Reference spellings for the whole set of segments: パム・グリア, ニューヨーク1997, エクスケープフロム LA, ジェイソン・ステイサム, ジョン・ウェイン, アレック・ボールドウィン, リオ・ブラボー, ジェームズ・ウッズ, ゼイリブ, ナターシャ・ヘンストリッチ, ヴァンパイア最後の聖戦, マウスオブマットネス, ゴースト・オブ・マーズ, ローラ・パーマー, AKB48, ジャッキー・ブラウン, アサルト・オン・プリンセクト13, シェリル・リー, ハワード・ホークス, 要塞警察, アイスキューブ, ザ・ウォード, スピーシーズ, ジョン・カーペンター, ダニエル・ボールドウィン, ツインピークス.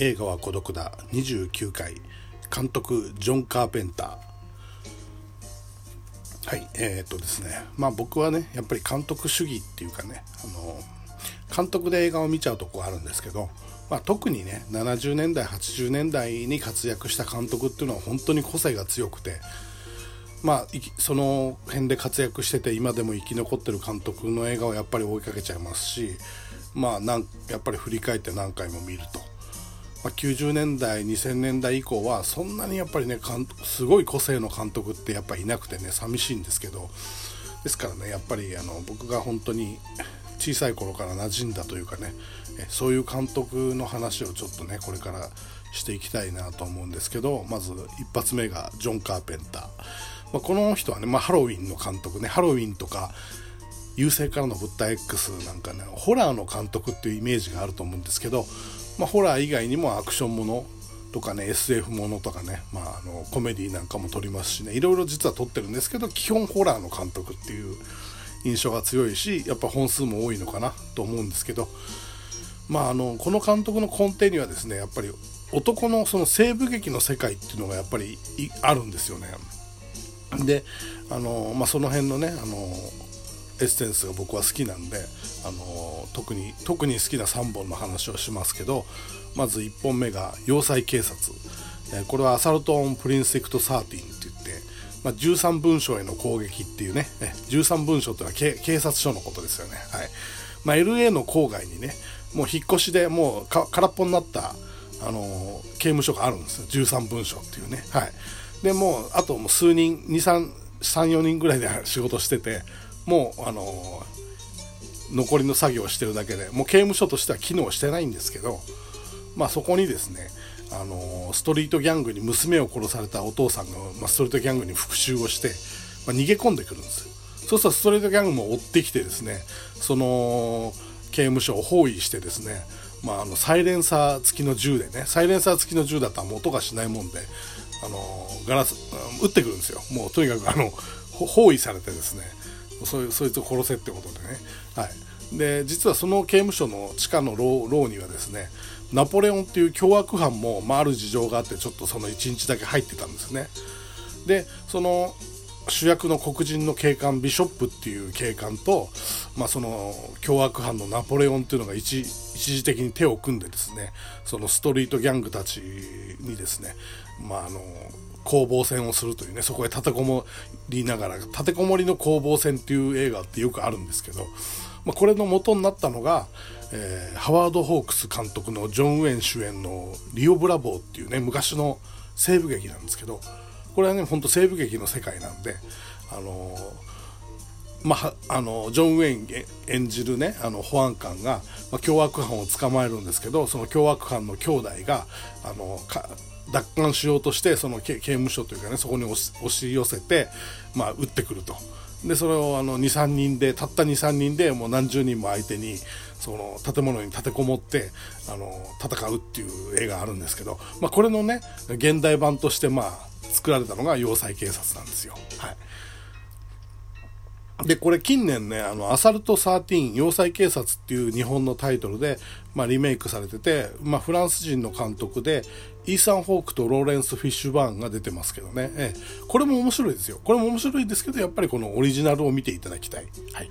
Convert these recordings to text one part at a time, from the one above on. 映画は孤独だ29回監督ジョン・カーペンター。はい、ですね、まあ僕はねやっぱり監督主義っていうかね、監督で映画を見ちゃうとこあるんですけど、まあ、特にね70年代80年代に活躍した監督っていうのは本当に個性が強くて、まあ、その辺で活躍してて今でも生き残ってる監督の映画をやっぱり追いかけちゃいますし、まあ、やっぱり振り返って何回も見ると、まあ、90年代2000年代以降はそんなにやっぱりねすごい個性の監督ってやっぱりいなくてね寂しいんですけど、ですからねやっぱり僕が本当に小さい頃から馴染んだというかね、そういう監督の話をちょっとねこれからしていきたいなと思うんですけど、まず一発目がジョン・カーペンター、まあ、この人はね、まあ、ハロウィンの監督ね、ハロウィンとか優勢からの物体 X なんかねホラーの監督っていうイメージがあると思うんですけど、まあ、ホラー以外にもアクションものとかね SF ものとかね、まあ、コメディなんかも撮りますしね、いろいろ実は撮ってるんですけど基本ホラーの監督っていう印象が強いし、やっぱ本数も多いのかなと思うんですけど、まあ、この監督の根底にはですねやっぱり男のその西部劇の世界っていうのがやっぱりあるんですよね。でまあ、その辺のねエッセンスが僕は好きなんで特に好きな3本の話をしますけど、まず1本目が要塞警察、これはアサルト・オン・プリンセクト13って言って、まあ、13分署への攻撃っていうね、13分署というのは警察署のことですよね。はい、まあ、LA の郊外にねもう引っ越しでもう空っぽになった刑務所があるんですよ、13分署っていうね。はい、でもうあともう数人 3,4 人ぐらいで仕事してて、もう残りの作業をしてるだけでもう刑務所としては機能してないんですけど、まあ、そこにですねストリートギャングに娘を殺されたお父さんが、まあ、ストリートギャングに復讐をして、まあ、逃げ込んでくるんですよ。そうするとストリートギャングも追ってきてですねその刑務所を包囲してですね、まあ、サイレンサー付きの銃でね、サイレンサー付きの銃だったらもう音がしないもんでガラス撃ってくるんですよ。もうとにかく包囲されてですねそいつを殺せってことでね。はい、で実はその刑務所の地下の牢にはですねナポレオンっていう凶悪犯も、まあ、ある事情があってちょっとその1日だけ入ってたんですね。でその主役の黒人の警官ビショップっていう警官と、まあ、その凶悪犯のナポレオンっていうのが一時的に手を組んでですねそのストリートギャングたちにですね、まあ、攻防戦をするというね、そこへ立てこもりながら立てこもりの攻防戦っていう映画ってよくあるんですけど、まあ、これの元になったのが、ハワード・ホークス監督のジョン・ウェン主演のリオ・ブラボーっていうね昔の西部劇なんですけど、これはね本当西部劇の世界なんでジョン・ウェイン演じるね保安官が、まあ、凶悪犯を捕まえるんですけど、その凶悪犯の兄弟が奪還しようとしてその刑務所というかねそこに押し寄せて、まあ、撃ってくると。でそれを2,3 人でたった 2,3 人でもう何十人も相手にその建物に立てこもって戦うっていう映画あるんですけど、まあ、これのね現代版としてまあ作られたのが要塞警察なんですよ。はい、でこれ近年ねアサルト13要塞警察っていう日本のタイトルで、まあ、リメイクされてて、まあ、フランス人の監督でイーサン・ホークとローレンス・フィッシュバーンが出てますけどね、これも面白いですよ。これも面白いですけどやっぱりこのオリジナルを見ていただきたい。はい、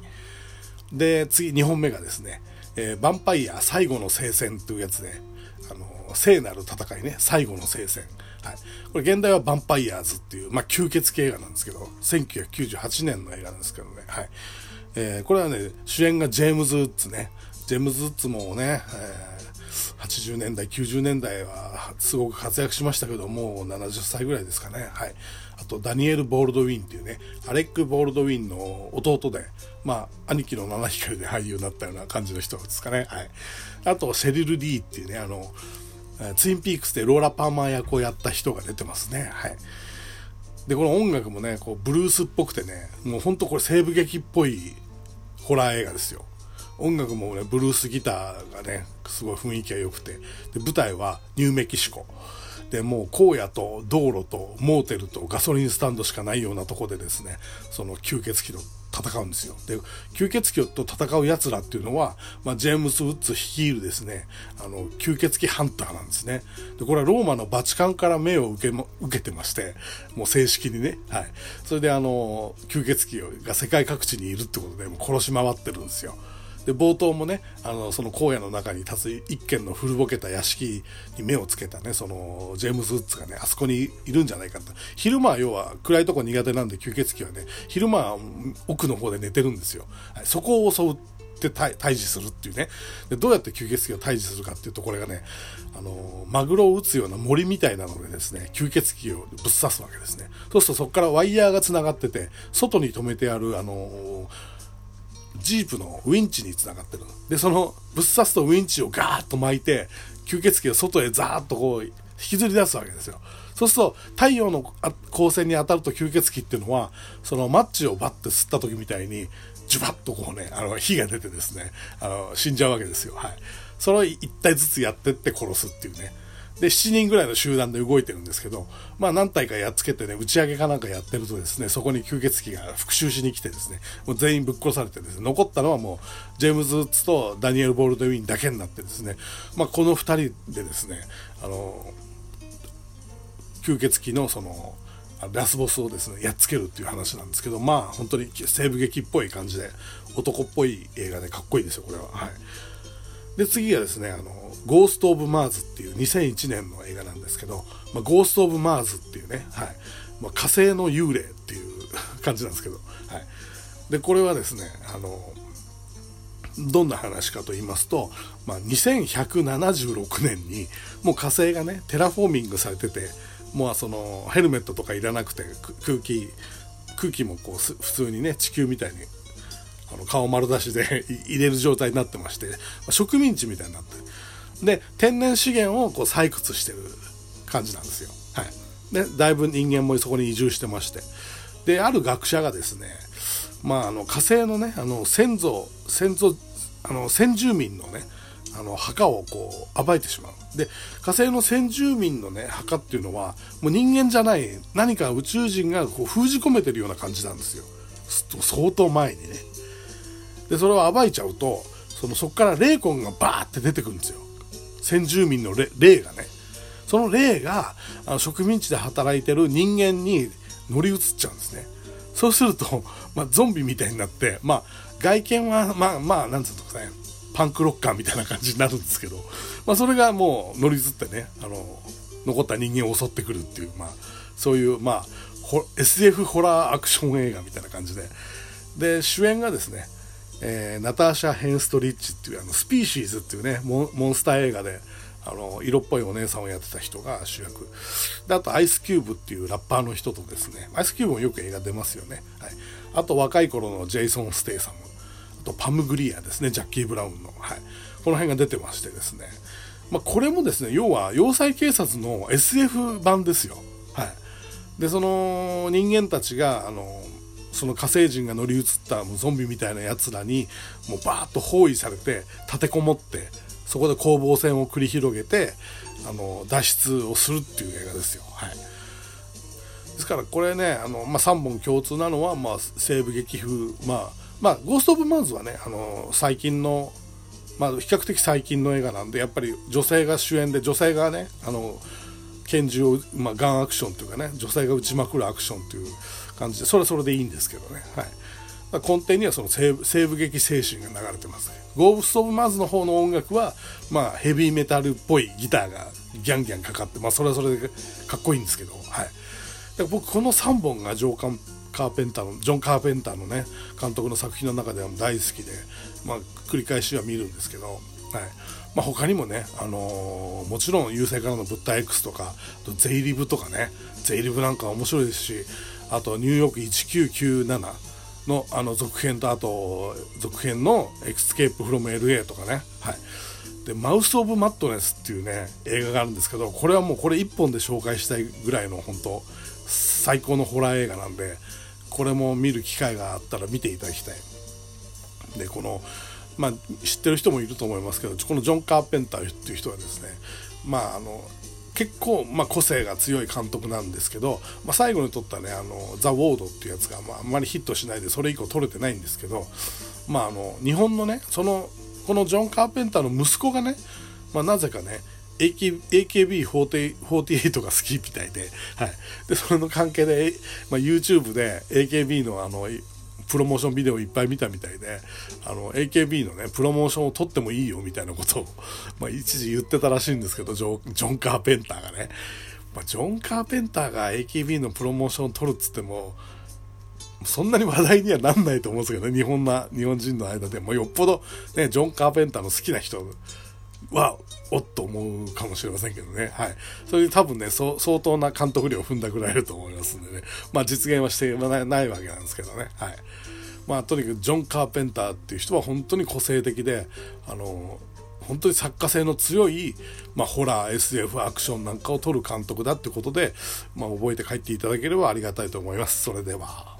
で次2本目がですね、ヴァンパイア最後の聖戦というやつで聖なる戦いね、最後の聖戦。はい、これ現代はヴァンパイアーズっていう、まあ、吸血鬼映画なんですけど1998年の映画なんですけどね。はい、これはね主演がジェームズ・ウッズね。ジェームズ・ウッズもね、80年代90年代はすごく活躍しましたけどもう70歳ぐらいですかね。はい、あとダニエル・ボールドウィンっていうねアレック・ボールドウィンの弟で、まあ、兄貴の七光で俳優になったような感じの人ですかね。はい、あとシェリル・リーっていうねツインピークスでローラ・パーマー役をやった人が出てますね。はい、でこの音楽もねこうブルースっぽくてねもうほんとこれ西部劇っぽいホラー映画ですよ。音楽もねブルースギターがねすごい雰囲気が良くて、で舞台はニューメキシコでもう荒野と道路とモーテルとガソリンスタンドしかないようなとこでですねその吸血鬼の戦うんですよ。で、吸血鬼と戦う奴らっていうのは、ジェームス・ウッズ率いるですね、吸血鬼ハンターなんですね。で、これはローマのバチカンから命を受けてまして、もう正式にね、はい。それで吸血鬼が世界各地にいるってことで、もう殺し回ってるんですよ。で、冒頭もね、その荒野の中に立つ一軒の古ぼけた屋敷に目をつけたね、その、ジェームズ・ウッズがね、あそこにいるんじゃないかって。昼間は要は暗いとこ苦手なんで吸血鬼はね、昼間は奥の方で寝てるんですよ。はい、そこを襲うって退治するっていうね。で、どうやって吸血鬼を退治するかっていうと、これがね、マグロを撃つような森みたいなのでですね、吸血鬼をぶっ刺すわけですね。そうするとそこからワイヤーが繋がってて、外に止めてある、ジープのウィンチに繋がってる。で、そのぶっ刺すとウィンチをガーッと巻いて、吸血鬼を外へザーッとこう引きずり出すわけですよ。そうすると太陽の光線に当たると吸血鬼っていうのは、そのマッチをバッて吸った時みたいにジュバッとこうね、火が出てですね、死んじゃうわけですよ。はい。それを一体ずつやってって殺すっていうね。で、7人ぐらいの集団で動いてるんですけど、何体かやっつけてね、打ち上げかなんかやってるとですね、そこに吸血鬼が復讐しに来てですね、もう全員ぶっ殺されてですね、残ったのはもう、ジェームズ・ウッズとダニエル・ボールドウィンだけになってですね、この二人でですね、吸血鬼のその、ラスボスをですね、やっつけるっていう話なんですけど、本当に西部劇っぽい感じで、男っぽい映画でかっこいいですよ、これは。はい。で、次がですね、ゴースト・オブ・マーズっていう2001年の映画なんですけど、ゴースト・オブ・マーズっていうね、はい。火星の幽霊っていう感じなんですけど、はい。で、これはですね、どんな話かと言いますと、2176年に、もう火星がね、テラフォーミングされてて、もうその、ヘルメットとかいらなくて、空気もこう、普通にね、地球みたいに、顔丸出しで入れる状態になってまして、植民地みたいになって。で、天然資源をこう採掘してる感じなんですよ。はい。で、だいぶ人間もそこに移住してまして。で、ある学者がですね、火星のね、先住民のね、墓をこう暴いてしまう。で、火星の先住民のね、墓っていうのは、もう人間じゃない、何か宇宙人がこう封じ込めてるような感じなんですよ。相当前にね。で、それを暴いちゃうと、そこから霊魂がバーって出てくるんですよ。先住民の霊がね。その霊が、植民地で働いてる人間に乗り移っちゃうんですね。そうすると、ゾンビみたいになって、外見は、なんつうのかね、パンクロッカーみたいな感じになるんですけど、それがもう乗り移ってね、残った人間を襲ってくるっていう、そういう、SF ホラーアクション映画みたいな感じで。で、主演がですね、ナターシャ・ヘンストリッチっていうスピーシーズっていうね、モンスター映画で色っぽいお姉さんをやってた人が主役で、あとアイスキューブっていうラッパーの人とですね、アイスキューブもよく映画出ますよね、はい、あと若い頃のジェイソン・ステイサム、あとパム・グリアですね、ジャッキー・ブラウンの、はい、この辺が出てましてですね、これもですね、要は要塞警察の SF 版ですよ。はい。で、その人間たちがその火星人が乗り移ったゾンビみたいなやつらにもうバーッと包囲されて立てこもって、そこで攻防戦を繰り広げて脱出をするっていう映画ですよ。はい。ですからこれね、3本共通なのは西部劇風、ゴースト・オブ・マーズはね、最近の比較的最近の映画なんで、やっぱり女性が主演で、女性がね拳銃を、ガンアクションというかね、女性が撃ちまくるアクションという感じで、それはそれでいいんですけどね。はい。根底にはその西部劇精神が流れてますね。ゴースト・オブ・マーズの方の音楽は、ヘビーメタルっぽいギターがギャンギャンかかって、それはそれでかっこいいんですけど、はい。で、僕、この3本がジョン・カーペンターのね、監督の作品の中では大好きで、繰り返しは見るんですけど、はい。他にもね、もちろん、優勢からの物体 X とか、あとゼイリブとかね、ゼイリブなんか面白いですし、あと、ニューヨーク1997の、続編と、あと、続編のエクスケープフロム LA とかね、はい。で、マウスオブマットネスっていうね、映画があるんですけど、これはもうこれ一本で紹介したいぐらいの、本当最高のホラー映画なんで、これも見る機会があったら見ていただきたい。で、この、知ってる人もいると思いますけど、このジョン・カーペンターっていう人はですね、結構、まあ、個性が強い監督なんですけど、まあ、最後に撮ったねザ・ウォードっていうやつが、まあ、あんまりヒットしないでそれ以降撮れてないんですけど、まあ、日本のねこのジョン・カーペンターの息子がね、まあ、なぜかねAKB48 が好きみたいで、はい、でそれの関係で、まあ、YouTube で AKB のプロモーションビデオをいっぱい見たみたいで、AKB のねプロモーションを撮ってもいいよみたいなことを、まあ、一時言ってたらしいんですけど、ジョン・カーペンターがね、まあ、ジョン・カーペンターが AKB のプロモーションを撮るっつってもそんなに話題にはなんないと思うんですけどね、日本人の間でもよっぽど、ね、ジョン・カーペンターの好きな人はおっと思うかもしれませんけどね、はい、それで多分ね相当な監督料を踏んだくらいると思いますんでね、まあ実現はしてないわけなんですけどね、はい、まあとにかくジョン・カーペンターっていう人は本当に個性的で本当に作家性の強い、まあ、ホラー SF アクションなんかを撮る監督だってことで、まあ、覚えて帰っていただければありがたいと思います。それでは。